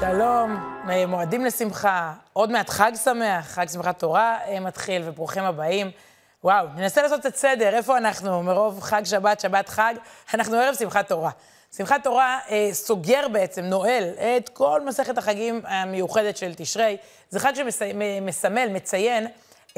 שלום, מועדים לשמחה, עוד מעט חג שמח, חג שמחת תורה מתחיל וברוכים הבאים. וואו, ננסה לעשות את הסדר, איפה אנחנו? מרוב חג שבת, שבת חג, אנחנו ערב שמחת תורה. שמחת תורה סוגר בעצם, נועל, את כל מסכת החגים המיוחדת של תשרי. זה חג שמסמל, מציין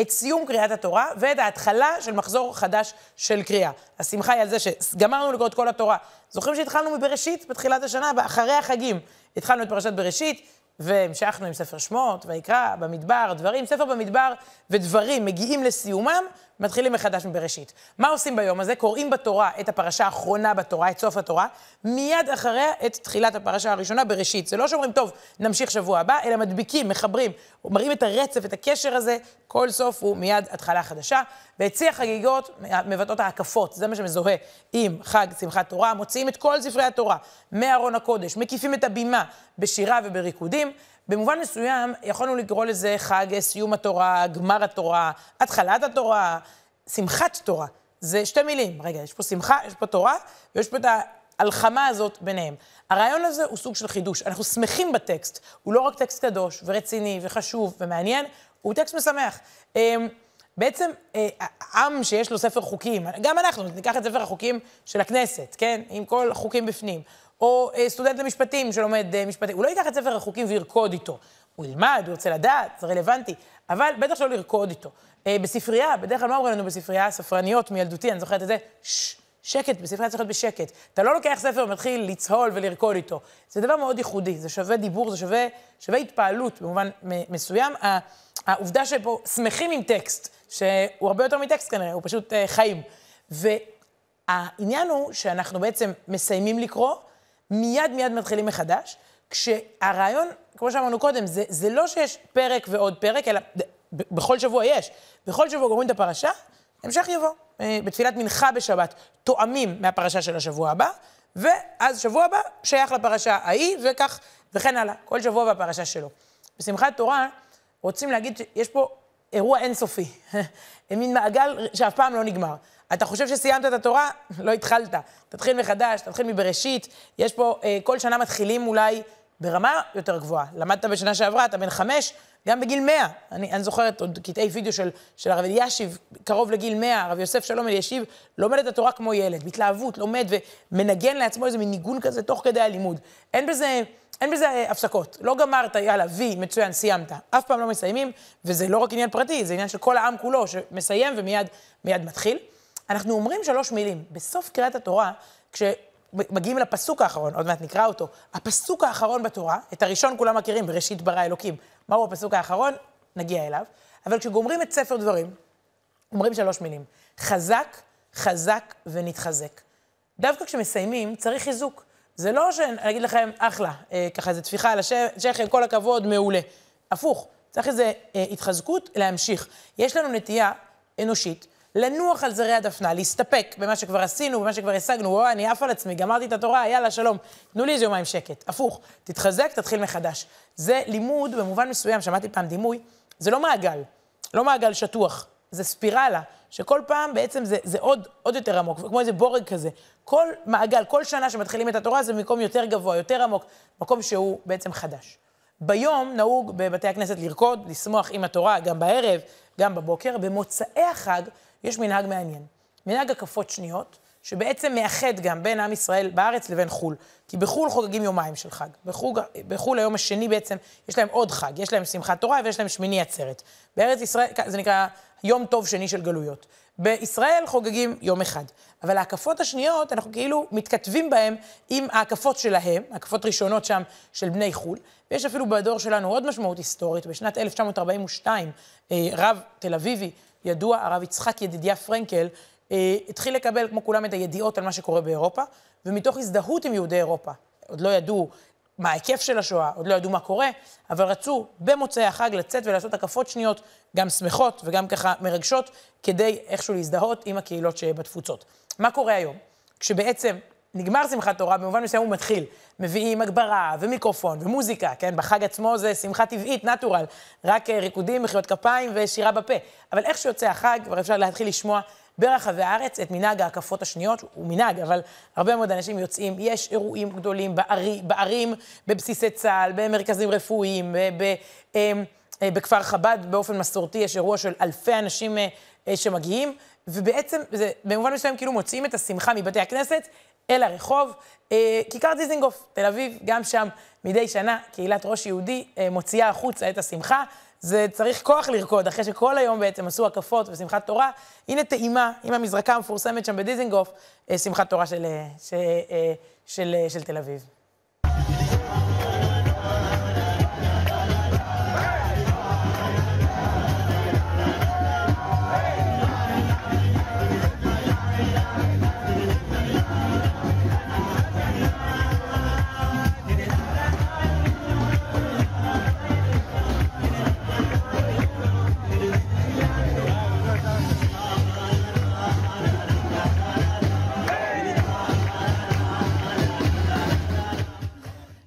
את סיום קריאת התורה ואת ההתחלה של מחזור חדש של קריאה. השמחה היא על זה שגמרנו לקרוא את כל התורה. זוכרים שהתחלנו מבראשית בתחילת השנה, אחרי החגים. התחלנו את פרשת בראשית, והמשכנו עם ספר שמות, ויקרא, במדבר, דברים, ספר במדבר ודברים מגיעים לסיומם, מתחילים מחדש מבראשית. מה עושים ביום הזה? קוראים בתורה את הפרשה האחרונה בתורה, את סוף התורה, מיד אחריה את תחילת הפרשה הראשונה בראשית. זה לא שאומרים, טוב, נמשיך שבוע הבא, אלא מדביקים, מחברים, מראים את הרצף, את הקשר הזה, כל סוף הוא מיד התחלה חדשה. והציע חגיגות מבטאות ההקפות, זה מה שמזוהה עם חג שמחת תורה, מוציאים את כל ספרי התורה, מארון הקודש, מקיפים את הבימה בשירה ובריקודים, במובן מסוים יכולנו לקרוא לזה חג סיום התורה, גמר התורה, התחלת התורה, שמחת תורה. זה שתי מילים. רגע, יש פה שמחה, יש פה תורה, ויש פה את ההלחמה הזאת ביניהם. הרעיון הזה הוא סוג של חידוש. אנחנו שמחים בטקסט. הוא לא רק טקסט קדוש ורציני וחשוב ומעניין, הוא טקסט משמח. בעצם, העם שיש לו ספר חוקים, גם אנחנו ניקח את ספר החוקים של הכנסת, כן? עם כל החוקים בפנים. או סטודנט למשפטים שלומד משפטים, הוא לא ייקח את ספר החוקים וירקוד איתו. הוא ילמד, הוא רוצה לדעת, זה רלוונטי, אבל בטח שלא לרקוד איתו. בספרייה, בדרך כלל מה אומרים לנו בספרייה? ספרניות מילדותי, אני זוכרת את זה, שקט, בספרייה צריך להיות בשקט. אתה לא לוקח ספר ומתחיל לצהול ולרקוד איתו. זה דבר מאוד ייחודי, זה שווה דיבור, זה שווה התפעלות במובן מסוים. העובדה שפה שמחים עם טקסט, שהוא הרבה יותר מטקסט כנראה, הוא פשוט חיים. והעניין הוא שאנחנו בעצם מסיימים לקרוא, מיד מתחילים מחדש, כשהרעיון, כמו שאמרנו קודם, זה לא שיש פרק ועוד פרק, אלא בכל שבוע יש. בכל שבוע גומרים את הפרשה, המשך יבוא. בתפילת מנחה בשבת, תואמים מהפרשה של השבוע הבא, ואז שבוע הבא שייך לפרשה ההיא, וכך, וכן הלאה. כל שבוע והפרשה שלו. בשמחת תורה, רוצים להגיד שיש פה אירוע אינסופי. מין מעגל שאף פעם לא נגמר. אתה חושב שסיימת את התורה? לא התחלת. תתחיל מחדש, תתחיל מבראשית. יש פה, כל שנה מתחילים אולי ברמה יותר גבוהה. למדת בשנה שעברה, אתה בן 5, גם בגיל 100. אני זוכרת עוד קטעי וידאו של הרב אלישיב, קרוב לגיל 100, הרב יוסף שלום אלישיב, לומד את התורה כמו ילד, בהתלהבות, לומד ומנגן לעצמו איזה ניגון כזה תוך כדי הלימוד. אין בזה הפסקות. לא גמרת, יאללה, וי, מצוין, סיימת. אף פעם לא מסיימים, וזה לא רק עניין פרטי, זה עניין של כל העם כולו שמסיים ומיד מתחיל. אנחנו אומרים 3 מילים. בסוף קריאת התורה, כשמגיעים לפסוק האחרון, עוד מעט נקרא אותו, הפסוק האחרון בתורה, את הראשון כולם מכירים, בראשית ברא אלוקים. מהו הפסוק האחרון? נגיע אליו. אבל כשגומרים את ספר דברים, אומרים 3 מילים. חזק, חזק ונתחזק. דווקא כשמסיימים, צריך חיזוק. זה לא שאני אגיד לכם, אחלה, ככה איזו תפיחה על השכם, כל הכבוד, מעולה. הפוך, צריך איזו התחזקות להמשיך. יש לנו נטייה אנושית, לנוח על זרי הדפנה, להסתפק במה שכבר עשינו, במה שכבר השגנו, וואו, אני עף על עצמי, גמרתי את התורה, יאללה, שלום, תנו לי איזה יומיים שקט. הפוך, תתחזק, תתחיל מחדש. זה לימוד במובן מסוים, שמעתי פעם דימוי, זה לא מעגל, לא מעגל שטוח, זה ספירלה, שכל פעם בעצם זה עוד יותר עמוק, כמו איזה בורג כזה. כל מעגל, כל שנה שמתחילים את התורה, זה מקום יותר גבוה, יותר עמוק, מקום שהוא בעצם חדש. ביום נהוג בבתי הכנסת לרקוד, לשמוח עם התורה, גם בערב, גם בבוקר. במוצאי החג יש מנהג מעניין. מנהג הקפות שניות, שבעצם מאחד גם בין עם ישראל בארץ לבין חול. כי בחול חוגגים יומיים של חג. בחול היום השני בעצם יש להם עוד חג, יש להם שמחת תורה ויש להם שמיני עצרת. בארץ ישראל, זה נקרא יום טוב שני של גלויות. בישראל חוגגים יום אחד. אבל ההקפות השניות, אנחנו כאילו מתכתבים בהם עם ההקפות שלהם, ההקפות ראשונות שם של בני חול, ויש אפילו בדור שלנו עוד משמעות היסטורית, בשנת 1942, רב תל אביבי, ידוע, הרב יצחק ידידיה פרנקל, התחיל לקבל כמו כולם את הידיעות על מה שקורה באירופה, ומתוך הזדהות עם יהודי אירופה, עוד לא ידעו מה ההיקף של השואה, עוד לא ידעו מה קורה, אבל רצו במוצאי החג לצאת ולעשות הקפות שניות, גם שמחות וגם ככה מרגשות, כדי איכשהו להזדהות עם הקהילות שבתפוצות. מה קורה היום? כשבעצם נגמר שמחת תורה, במובן מסוים הוא מתחיל. מביאים הגברה ומיקרופון ומוזיקה, כן? בחג עצמו זה שמחה טבעית, נטורל. רק ריקודים, מחיאות כפיים ושירה בפה. אבל איך שיוצא החג, כבר אפשר להתחיל לשמוע ברחבי הארץ את מנהג ההקפות השניות, הוא מנהג, אבל הרבה מאוד אנשים יוצאים, יש אירועים גדולים בערים, בבסיסי צה"ל, במרכזים רפואיים, בכפר חב"ד באופן מסורתי, יש אירוע של אלפי אנשים שמגיעים, ובעצם זה במובן מסוים כאילו מוצאים את השמחה מבתי הכנסת אל הרחוב, כיכר דיזינגוף, תל אביב, גם שם מדי שנה קהילת ראש יהודי מוציאה החוצה את השמחה, זה צריך כוח לרקוד, אחרי שכל היום בעצם עשו הקפות ושמחת תורה, הנה טעימה עם המזרקה המפורסמת שם בדיזינגוף, שמחת תורה של תל אביב.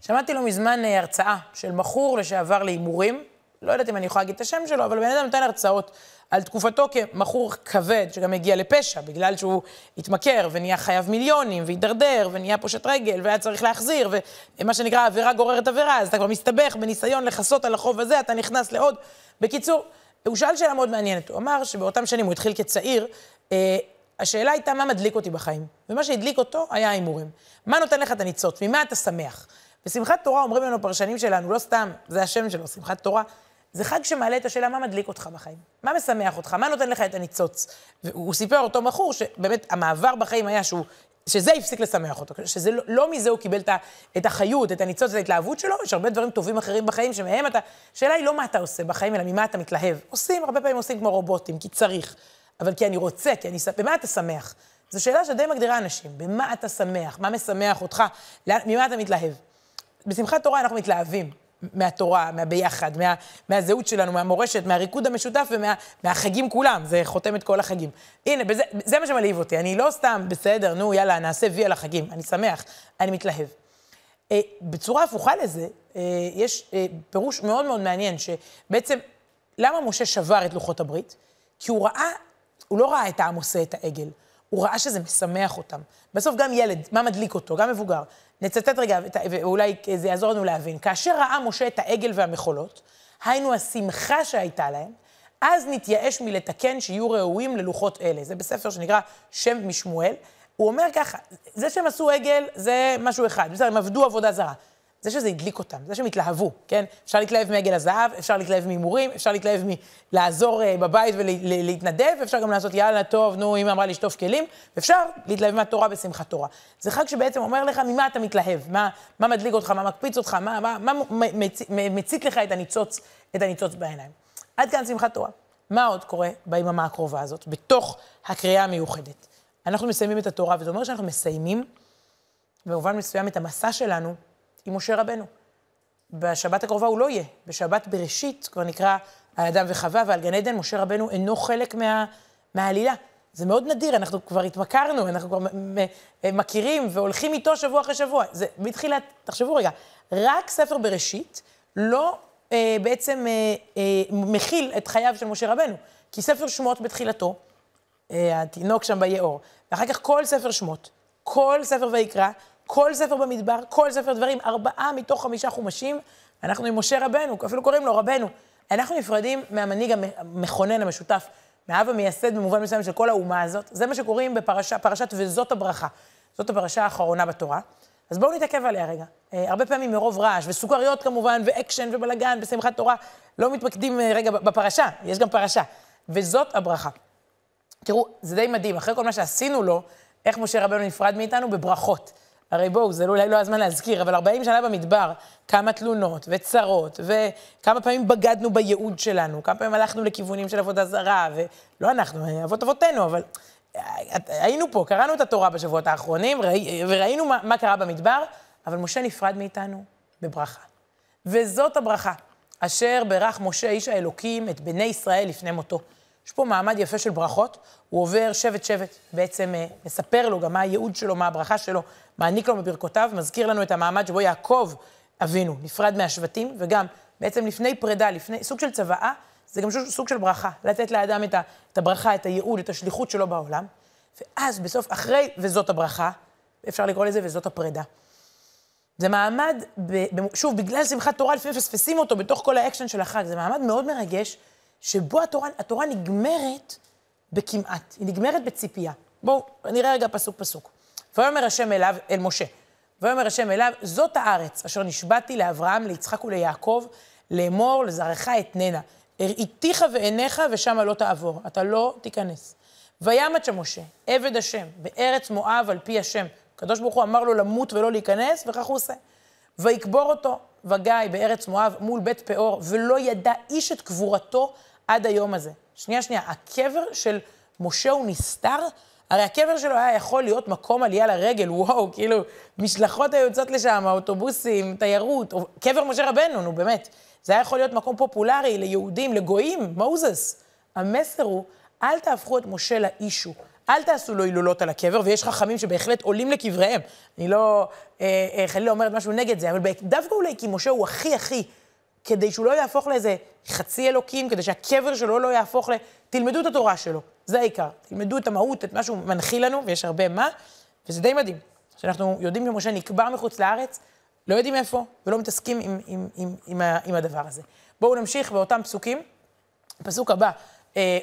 שמעתי לו מזמן הרצאה של מכור לשעבר להימורים, לא יודעת אם אני יכולה להגיד את השם שלו, אבל בן אדם נותן הרצאות על תקופתו כמכור כבד, שגם הגיע לפשע, בגלל שהוא התמכר ונהיה חייב מיליונים, והידרדר, ונהיה פושט רגל, והיה צריך להחזיר, ומה שנקרא עבירה גוררת עבירה, אז אתה כבר מסתבך בניסיון לחסות על החוב הזה, אתה נכנס לעוד. בקיצור, הוא שאל שאלה מאוד מעניינת, הוא אמר שבאותם שנים הוא התחיל כצעיר, השאלה הייתה מה מדליק אותי בחיים, ומה שהדליק אותו היה ההימורים. מה נותן לך את הניצוץ? ממה אתה שמח? ושמחת תורה, אומרים לנו פרשנים שלנו, לא סתם, זה השם שלו, שמחת תורה, זה חג שמעלה את השאלה מה מדליק אותך בחיים, מה משמח אותך, מה נותן לך את הניצוץ. והוא סיפר אותו מכור שבאמת המעבר בחיים היה שזה הפסיק לשמח אותו, שזה לא מזה הוא קיבל את החיות, את הניצוץ, את ההתלהבות שלו, יש הרבה דברים טובים אחרים בחיים שמהם אתה, שאלה היא לא מה אתה עושה בחיים, אלא ממה אתה מתלהב. עושים, הרבה פעמים עושים כמו רובוטים, כי צריך, אבל כי אני רוצה, כי אני, במה אתה שמח? זו שאלה שדי מגדירה אנשים, במה אתה שמח, מה משמח אותך, ממה אתה מתלהב. בשמחת תורה אנחנו מתלהבים מהתורה, מהביחד, מהזהות שלנו, מהמורשת, מהריקוד המשותף ומהחגים כולם, זה חותם את כל החגים. הנה, זה מה שמלהיב אותי, אני לא סתם בסדר, נו יאללה, נעשה וי על החגים, אני שמח, אני מתלהב. בצורה הפוכה לזה, יש פירוש מאוד מאוד מעניין, שבעצם, למה משה שבר את לוחות הברית? כי הוא לא ראה את העם עושה את העגל, הוא ראה שזה משמח אותם. בסוף גם ילד, מה מדליק אותו, גם מבוגר, נצטט רגע, ואולי זה יעזור לנו להבין, כאשר ראה משה את העגל והמחולות, היינו השמחה שהייתה להם, אז נתייאש מלתקן שיהיו ראויים ללוחות אלה. זה בספר שנקרא שם משמואל. הוא אומר ככה, זה שהם עשו עגל, זה משהו אחד, בסדר, הם עבדו עבודה זרה. זה שזה הדליק אותם, זה שהם התלהבו, כן? אפשר להתלהב מעגל הזהב, אפשר להתלהב מהימורים, אפשר להתלהב מלעזור בבית ולהתנדב, אפשר גם לעשות יאללה טוב, נו, אמא אמרה לשטוף כלים, ואפשר להתלהב מהתורה בשמחת תורה. זה חג שבעצם אומר לך ממה אתה מתלהב, מה מדליק אותך, מה מקפיץ אותך, מה מצית לך את הניצוץ בעיניים. עד כאן שמחת תורה. מה עוד קורה ביממה הקרובה הזאת, בתוך הקריאה המיוחדת? אנחנו מסיימים את התורה, וזה אומר שאנחנו מסיימים, במובן מסוים, את המסע שלנו עם משה רבנו. בשבת הקרובה הוא לא יהיה. בשבת בראשית, כבר נקרא האדם וחווה, ועל גן עדן, משה רבנו אינו חלק מהעלילה. זה מאוד נדיר, אנחנו כבר התמכרנו, אנחנו כבר מכירים והולכים איתו שבוע אחרי שבוע. זה מתחילת, תחשבו רגע, רק ספר בראשית לא בעצם מכיל את חייו של משה רבנו, כי ספר שמות בתחילתו, התינוק שם ביאור, ואחר כך כל ספר שמות, כל ספר ויקרא, כל ספר במדבר, כל ספר דברים, 4 מתוך 5 חומשים, אנחנו עם משה רבנו, אפילו קוראים לו רבנו. אנחנו נפרדים מהמנהיג המכונן המשותף, מהאב המייסד במובן מסוים של כל האומה הזאת. זה מה שקוראים בפרשת וזאת הברכה. זאת הפרשה האחרונה בתורה. אז בואו נתעכב עליה רגע. הרבה פעמים מרוב רעש וסוכריות כמובן, ואקשן ובלגן, בשמחת תורה, לא מתמקדים רגע בפרשה, יש גם פרשה. וזאת הברכה. תראו, זה די מדהים, אחרי כל מה שעשינו לו, איך משה רבנו נפרד מאיתנו? בברכות. הרי בואו, זה אולי לא הזמן להזכיר, אבל 40 שנה במדבר, כמה תלונות וצרות, וכמה פעמים בגדנו בייעוד שלנו, כמה פעמים הלכנו לכיוונים של עבודה זרה, ולא אנחנו, אבות אבותינו, אבל היינו פה, קראנו את התורה בשבועות האחרונים, וראינו מה קרה במדבר, אבל משה נפרד מאיתנו בברכה. וזאת הברכה, אשר ברך משה איש האלוקים את בני ישראל לפני מותו. יש פה מעמד יפה של ברכות, הוא עובר שבט, בעצם מספר לו גם מה הייעוד שלו, מה הברכה שלו, מעניק לו מברכותיו, מזכיר לנו את המעמד שבו יעקב אבינו, נפרד מהשבטים, וגם בעצם לפני פרידה, לפני סוג של צוואה, זה גם סוג של ברכה, לתת לאדם את הברכה, את הייעוד, את השליחות שלו בעולם, ואז בסוף, אחרי וזאת הברכה, אפשר לקרוא לזה וזאת הפרידה. זה מעמד, שוב, בגלל שמחת תורה, לפעמים פספסים אותו בתוך כל האקשן של החג, זה מעמד מאוד מרגש, שבו התורה נגמרת בכמעט, היא נגמרת בציפייה. בואו, נראה רגע פסוק. ויאמר השם אליו, אל משה, ויאמר השם אליו, זאת הארץ אשר נשבעתי לאברהם, ליצחק וליעקב, לאמור, לזרעך אתננה. הראיתיך ועיניך ושמה לא תעבור, אתה לא תיכנס. וימת שם משה, עבד השם, בארץ מואב על פי השם. הקדוש ברוך הוא אמר לו למות ולא להיכנס, וכך הוא עושה. ויקבור אותו וגיא בארץ מואב מול בית פאור, ולא ידע איש את קבורתו עד היום הזה. שנייה, הקבר של משה הוא נסתר, הרי הקבר שלו היה יכול להיות מקום עלייה לרגל, וואו, כאילו, משלחות היוצאות לשם, האוטובוסים, תיירות, או, קבר משה רבנו, נו, באמת. זה היה יכול להיות מקום פופולרי ליהודים, לגויים, מוזס. המסר הוא, אל תהפכו את משה לאישו, אל תעשו לו הילולות על הקבר, ויש חכמים שבהחלט עולים לקבריהם. אני לא חלילה אומרת משהו נגד זה, אבל דווקא אולי כי משה הוא הכי, כדי שהוא לא יהפוך לאיזה חצי אלוקים, כדי שהקבר שלו לא יהפוך ל... תלמדו את התורה שלו, זה העיקר. תלמדו את המהות, את מה שהוא מנחיל לנו, ויש הרבה מה, וזה די מדהים. שאנחנו יודעים שמשה נקבר מחוץ לארץ, לא יודעים איפה, ולא מתעסקים עם הדבר הזה. בואו נמשיך באותם פסוקים. הפסוק הבא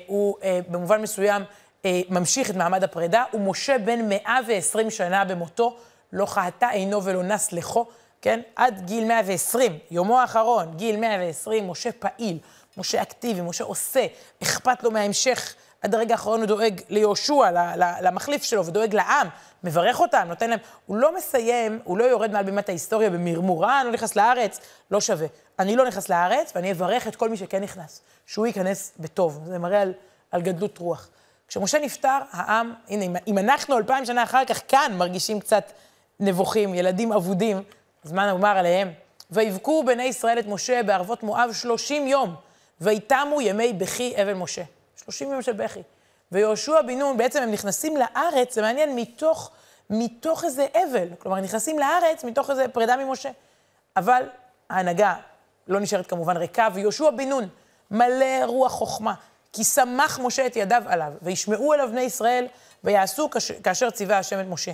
הוא במובן מסוים ממשיך את מעמד הפרידה, ומשה בן 120 שנה במותו, לא חהתה עינו ולא נס לחו, כן? עד גיל 120, יומו האחרון, גיל 120, משה פעיל, משה אקטיבי, משה עושה, אכפת לו מההמשך, עד הרגע האחרון הוא דואג ליהושע, למחליף שלו, ודואג לעם, מברך אותם, נותן להם, הוא לא מסיים, הוא לא יורד מעל בימת ההיסטוריה במרמורה, אני לא נכנס לארץ, לא שווה. אני לא נכנס לארץ, ואני אברך את כל מי שכן נכנס, שהוא ייכנס בטוב, זה מראה על גדלות רוח. כשמשה נפטר, העם, הנה, אם אנחנו 2000 שנה אחר כך כאן מרגישים קצת נבוכים, ילדים אבודים, אז מה נאמר עליהם? ויבכו בני ישראל את משה בערבות מואב 30 יום, ויתמו ימי בכי אבל משה. 30 יום של בכי. ויהושע בן נון, בעצם הם נכנסים לארץ, זה מעניין, מתוך איזה אבל. כלומר, נכנסים לארץ מתוך איזה פרידה ממשה. אבל ההנהגה לא נשארת כמובן ריקה, ויהושע בן נון מלא רוח חוכמה. כי שמח משה את ידיו עליו, וישמעו אליו בני ישראל, ויעשו כאשר ציווה השם את משה.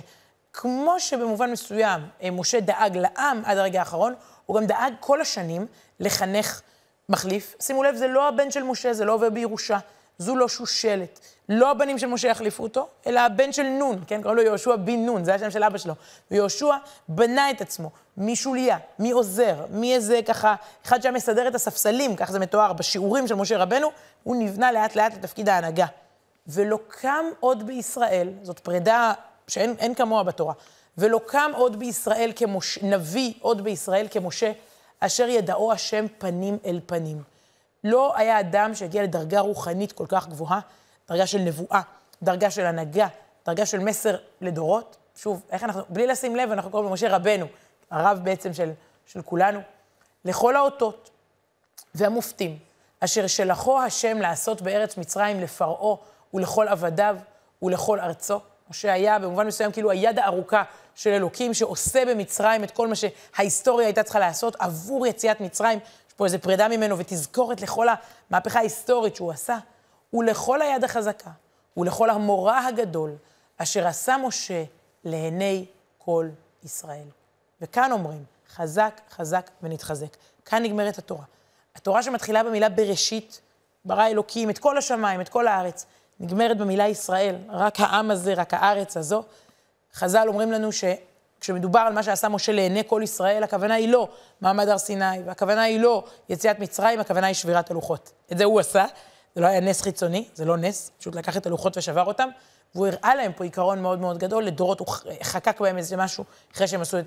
כמו שבמובן מסוים משה דאג לעם עד הרגע האחרון, הוא גם דאג כל השנים לחנך מחליף. שימו לב, זה לא הבן של משה, זה לא עובר בירושה, זו לא שושלת. לא הבנים של משה יחליפו אותו, אלא הבן של נון, כן? קראו לו יהושע בן נון, זה השם של אבא שלו. ויהושע בנה את עצמו, משוליה, מעוזר, מאיזה ככה, אחד שהיה מסדר את הספסלים, כך זה מתואר בשיעורים של משה רבנו, הוא נבנה לאט לאט לתפקיד ההנהגה. ולא קם עוד בישראל, זאת פרידה שאין כמוה בתורה, ולא קם עוד בישראל כמשה, נביא עוד בישראל כמשה, אשר ידעו השם פנים אל פנים. לא היה אדם שהגיע לדרגה רוחנית כל כך גבוהה, דרגה של נבואה, דרגה של הנהגה, דרגה של מסר לדורות. שוב, איך אנחנו, בלי לשים לב, אנחנו קוראים למשה רבנו, הרב בעצם של כולנו, לכל האותות והמופתים, אשר שלחו השם לעשות בארץ מצרים לפרעו ולכל עבדיו ולכל ארצו. משה היה במובן מסוים כאילו היד הארוכה של אלוקים שעושה במצרים את כל מה שההיסטוריה הייתה צריכה לעשות עבור יציאת מצרים, יש פה איזו פרידה ממנו ותזכורת לכל המהפכה ההיסטורית שהוא עשה, ולכל היד החזקה, ולכל המורה הגדול, אשר עשה משה לעיני כל ישראל. וכאן אומרים, חזק, חזק ונתחזק. כאן נגמרת התורה. התורה שמתחילה במילה בראשית, ברא אלוקים, את כל השמיים, את כל הארץ, נגמרת במילה ישראל, רק העם הזה, רק הארץ הזו. חז"ל אומרים לנו שכשמדובר על מה שעשה משה לעיני כל ישראל, הכוונה היא לא מעמד הר סיני, והכוונה היא לא יציאת מצרים, הכוונה היא שבירת הלוחות. את זה הוא עשה. זה לא היה נס חיצוני, זה לא נס, פשוט לקח את הלוחות ושבר אותם, והוא הראה להם פה עיקרון מאוד מאוד גדול, לדורות הוא חקק בהם איזה משהו, אחרי שהם עשו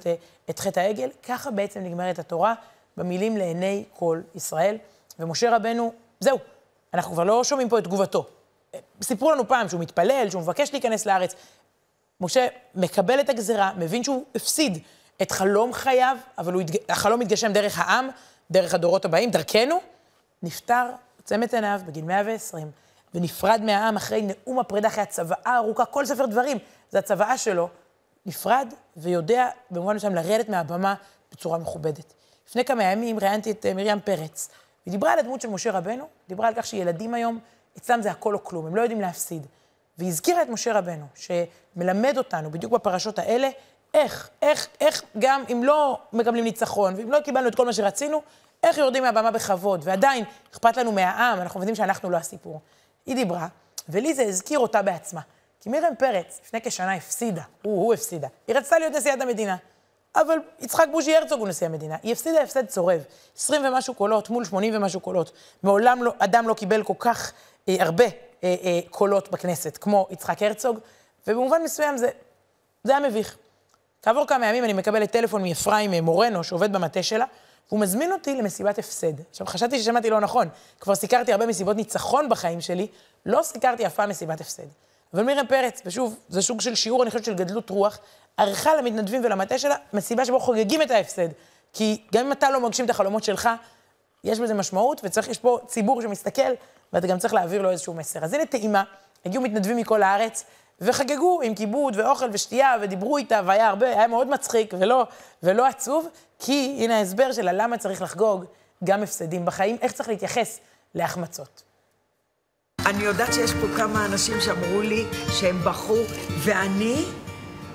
את חטא העגל, ככה בעצם נגמרת התורה, במילים לעיני כל ישראל, ומשה רבנו, זהו, אנחנו כבר לא שומעים פה את תגובתו. סיפרו לנו פעם שהוא מתפלל, שהוא מבקש להיכנס לארץ, משה מקבל את הגזרה, מבין שהוא הפסיד את חלום חייו, אבל החלום מתגשם דרך העם, דרך הדורות הבאים, דרכנו, נפטר, צמת עיניו בגיל 120, ונפרד מהעם אחרי נאום הפרידה, אחרי הצוואה ארוכה, כל ספר דברים, זה הצוואה שלו, נפרד ויודע במובן שם לרדת מהבמה בצורה מכובדת. לפני כמה ימים ראיינתי את מרים פרץ, היא דיברה על הדמות של משה רבנו, דיברה על כך שילדים היום, אצלם זה הכל או כלום, הם לא יודעים להפסיד. והיא הזכירה את משה רבנו, שמלמד אותנו בדיוק בפרשות האלה, איך גם אם לא מקבלים ניצחון, ואם לא קיבלנו את כל מה שרצינו, איך יורדים מהבמה בכבוד, ועדיין אכפת לנו מהעם, אנחנו יודעים שאנחנו לא הסיפור. היא דיברה, ולי זה הזכיר אותה בעצמה. כי מרים פרץ, לפני כשנה הפסידה, הוא הפסידה. היא רצתה להיות נשיאת המדינה, אבל יצחק בוז'י הרצוג הוא נשיא המדינה. היא הפסידה הפסד צורב, 20 ומשהו קולות מול 80 ומשהו קולות. מעולם אדם לא קיבל כל כך הרבה קולות בכנסת, כמו יצחק הרצוג, ובמובן מסוים זה היה מביך. כעבור כמה ימים אני מקבלת טלפון מאפריים מורנו, שעובד במטה שלה, והוא מזמין אותי למסיבת הפסד. עכשיו, חשבתי ששמעתי לא נכון. כבר סיקרתי הרבה מסיבות ניצחון בחיים שלי, לא סיקרתי אף פעם מסיבת הפסד. אבל מרים פרץ, ושוב, זה סוג של שיעור, אני חושבת, של גדלות רוח, ערכה למתנדבים ולמטה שלה, מסיבה שבו חוגגים את ההפסד. כי גם אם אתה לא מגשים את החלומות שלך, יש בזה משמעות, וצריך, יש פה ציבור שמסתכל, ואתה גם צריך להעביר לו איזשהו מסר. אז הנה טעימה, הגיעו מתנדבים מכל הארץ, וחגגו עם כיבוד ואוכל ושתייה, ודיברו איתה, והיה הרבה, היה מאוד מצחיק ולא עצוב, כי הנה ההסבר שלה, למה צריך לחגוג גם הפסדים בחיים, איך צריך להתייחס להחמצות. אני יודעת שיש פה כמה אנשים שאמרו לי שהם בחרו, ואני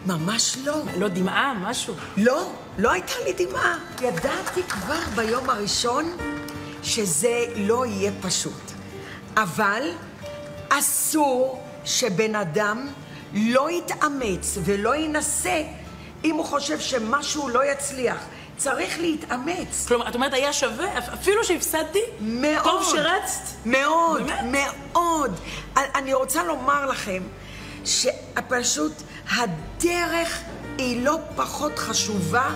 ממש לא. לא דמעה, משהו. לא, לא הייתה לי דמעה. ידעתי כבר ביום הראשון שזה לא יהיה פשוט. אבל אסור שבן אדם לא יתאמץ ולא ינסה אם הוא חושב שמשהו לא יצליח. צריך להתאמץ. כלומר, את אומרת, היה שווה? אפילו שהפסדתי? מאוד. טוב שרצת? מאוד, באמת? מאוד. אני רוצה לומר לכם שפשוט הדרך היא לא פחות חשובה.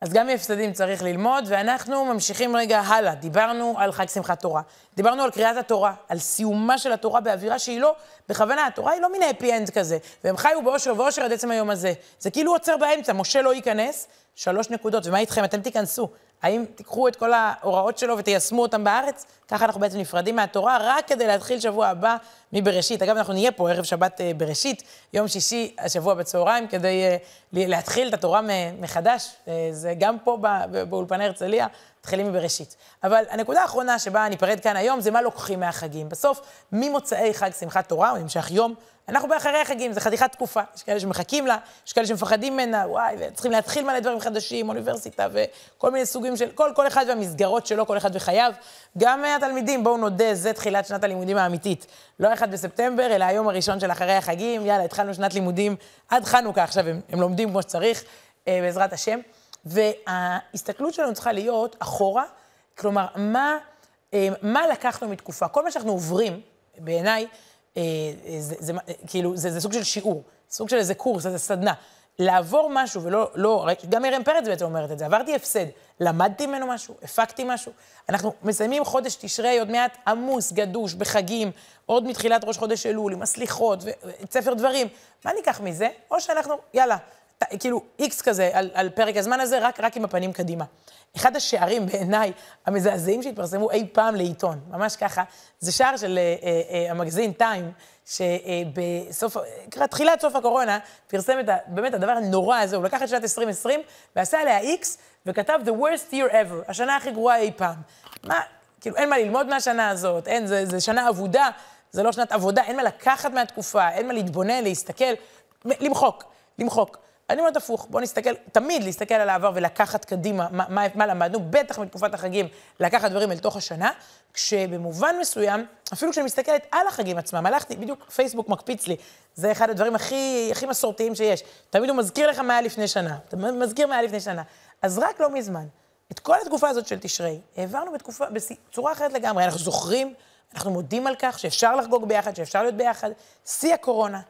אז גם מהפסדים צריך ללמוד, ואנחנו ממשיכים רגע הלאה. דיברנו על חג שמחת תורה, דיברנו על קריאת התורה, על סיומה של התורה באווירה שהיא לא, בכוונה, התורה היא לא מן האפי-אנד כזה, והם חיו באושר ואושר עד עצם היום הזה. זה כאילו עוצר באמצע, משה לא ייכנס, 3 נקודות, ומה איתכם? אתם תיכנסו. האם תיקחו את כל ההוראות שלו ותיישמו אותם בארץ? ככה אנחנו בעצם נפרדים מהתורה, רק כדי להתחיל שבוע הבא מבראשית. אגב, אנחנו נהיה פה ערב שבת בראשית, יום שישי, השבוע בצהריים, כדי להתחיל את התורה מחדש. זה גם פה באולפני הרצליה, מתחילים מבראשית. אבל הנקודה האחרונה שבה ניפרד כאן היום, זה מה לוקחים מהחגים. בסוף, ממוצאי חג שמחת תורה, או המשך יום, אנחנו באחרי החגים, זה חתיכת תקופה, יש כאלה שמחכים לה, יש כאלה שמפחדים ממנה, וואי, וצריכים להתחיל מלא דברים חדשים, אוניברסיטה וכל מיני סוגים של, כל אחד והמסגרות שלו, כל אחד וחייו. גם התלמידים, בואו נודה, זה תחילת שנת הלימודים האמיתית. לא 1 בספטמבר, אלא היום הראשון של אחרי החגים, יאללה, התחלנו שנת לימודים, עד חנוכה עכשיו הם לומדים כמו שצריך, בעזרת השם. וההסתכלות שלנו צריכה להיות אחורה, כלומר, מה לקחנו מתקופה? כל מה שאנחנו עוברים, בעיניי, זה סוג של שיעור, סוג של איזה קורס, איזה סדנה. לעבור משהו ולא, גם מרים פרץ בעצם אומרת את זה, עברתי הפסד, למדתי ממנו משהו, הפקתי משהו. אנחנו מסיימים חודש תשרי, עוד מעט עמוס, גדוש, בחגים, עוד מתחילת ראש חודש אלול, עם הסליחות, ספר דברים. מה ניקח מזה? או שאנחנו, יאללה, כאילו, איקס כזה על פרק הזמן הזה, רק עם הפנים קדימה. אחד השערים בעיניי המזעזעים שהתפרסמו אי פעם לעיתון, ממש ככה, זה שער של המגזין טיים, שבסוף, תחילת סוף הקורונה, פרסם באמת הדבר הנורא הזה, הוא לקח את שנת 2020, ועשה עליה איקס, וכתב the worst year ever, השנה הכי גרועה אי פעם. מה, כאילו, אין מה ללמוד מהשנה הזאת, אין, זה שנה עבודה, זה לא שנת עבודה, אין מה לקחת מהתקופה, אין מה להתבונן, להסתכל, למחוק. אני אומרת הפוך, בואו נסתכל, תמיד להסתכל על העבר ולקחת קדימה, מה למדנו, בטח מתקופת החגים, לקחת דברים אל תוך השנה, כשבמובן מסוים, אפילו כשאני מסתכלת על החגים עצמם, הלכתי, בדיוק פייסבוק מקפיץ לי, זה אחד הדברים הכי מסורתיים שיש, תמיד הוא מזכיר לך מה היה לפני שנה, אתה מזכיר מה היה לפני שנה, אז רק לא מזמן, את כל התקופה הזאת של תשרי, העברנו בצורה אחרת לגמרי, אנחנו זוכרים, אנחנו מודים על כך שאפשר לחגוג ביחד, שאפשר להיות ביחד, שיא הקורונה,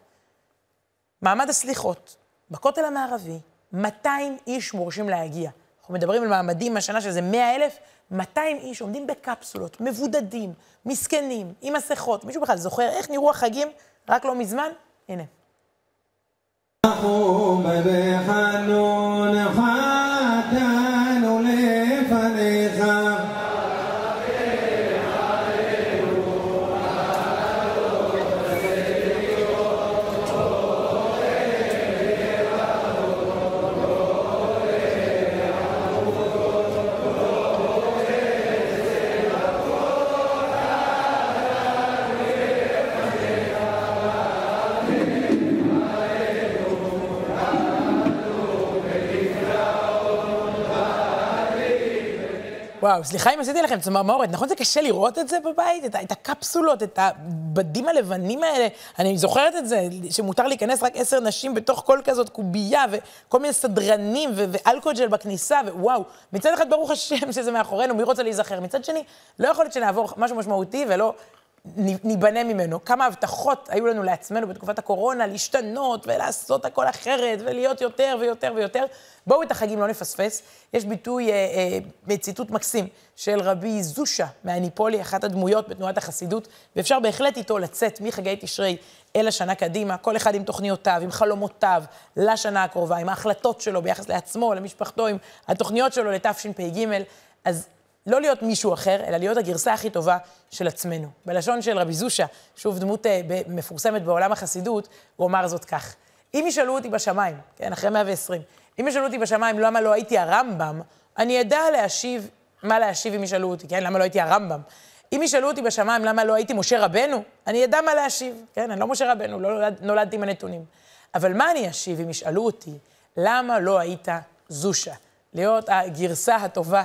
מעמד הסליחות, בכותל המערבי, 200 איש מורשים להגיע. אנחנו מדברים על מעמדים השנה שזה 100,000, 200 איש עומדים בקפסולות, מבודדים, מסכנים, עם מסכות. מישהו בכלל זוכר איך נראו החגים רק לא מזמן? הנה. וואו, סליחה אם עשיתי לכם צמרמורת, נכון זה קשה לראות את זה בבית? את הקפסולות, את הבדים הלבנים האלה, אני זוכרת את זה, שמותר להיכנס רק 10 נשים בתוך כל כזאת קובייה, וכל מיני סדרנים, ואלכוג'ל בכניסה, ווואו, מצד אחד ברוך השם שזה מאחורינו, מי רוצה להיזכר? מצד שני, לא יכול להיות שנעבור משהו משמעותי ולא ניבנה ממנו. כמה הבטחות היו לנו לעצמנו בתקופת הקורונה, להשתנות ולעשות הכל אחרת, ולהיות יותר ויותר ויותר. בואו את החגים לא נפספס. יש ביטוי, ציטוט מקסים של רבי זושה מהניפולי, אחת הדמויות בתנועת החסידות, ואפשר בהחלט איתו לצאת מחגי תשרי אל השנה קדימה, כל אחד עם תוכניותיו, עם חלומותיו, לשנה הקרובה, עם ההחלטות שלו ביחס לעצמו, למשפחתו, עם התוכניות שלו לתשפ"ג. אז לא להיות מישהו אחר, אלא להיות הגרסה הכי טובה של עצמנו. בלשון של רבי זושה, שוב דמות מפורסמת בעולם החסידות, הוא אמר זאת כך: אם ישאלו אותי בשמיים, כן, אחרי 120, אם ישאלו אותי בשמיים למה לא הייתי הרמב"ם, אני אדע להשיב, מה להשיב אם ישאלו אותי, כן, למה לא הייתי הרמב"ם. אם ישאלו אותי בשמיים למה לא הייתי משה רבנו, אני אדע מה להשיב, כן, אני לא משה רבנו, לא נולדתי עם הנתונים. אבל מה אני אשיב אם ישאלו אותי, למה לא היית זושה? להיות הגרסה הטובה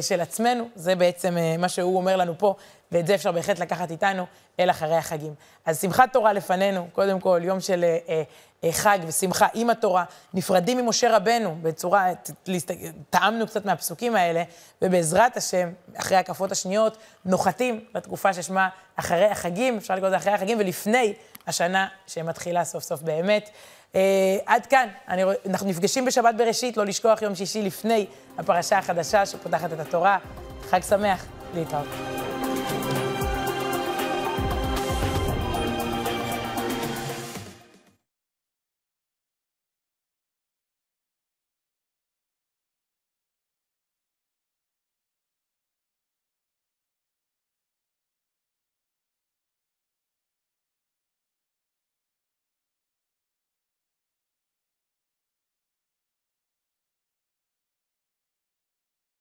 של עצמנו, זה בעצם מה שהוא אומר לנו פה, ואת זה אפשר בהחלט לקחת איתנו אל אחרי החגים. אז שמחת תורה לפנינו, קודם כל יום של חג ושמחה עם התורה, נפרדים ממשה רבנו בצורה, טעמנו קצת מהפסוקים האלה, ובעזרת השם, אחרי הקפות השניות, נוחתים לתקופה ששמה אחרי החגים, אפשר לקרוא את זה אחרי החגים, ולפני השנה שמתחילה סוף סוף באמת. עד כאן, אנחנו נפגשים בשבת בראשית, לא לשכוח יום שישי לפני הפרשה החדשה שפותחת את התורה. חג שמח, להתראות.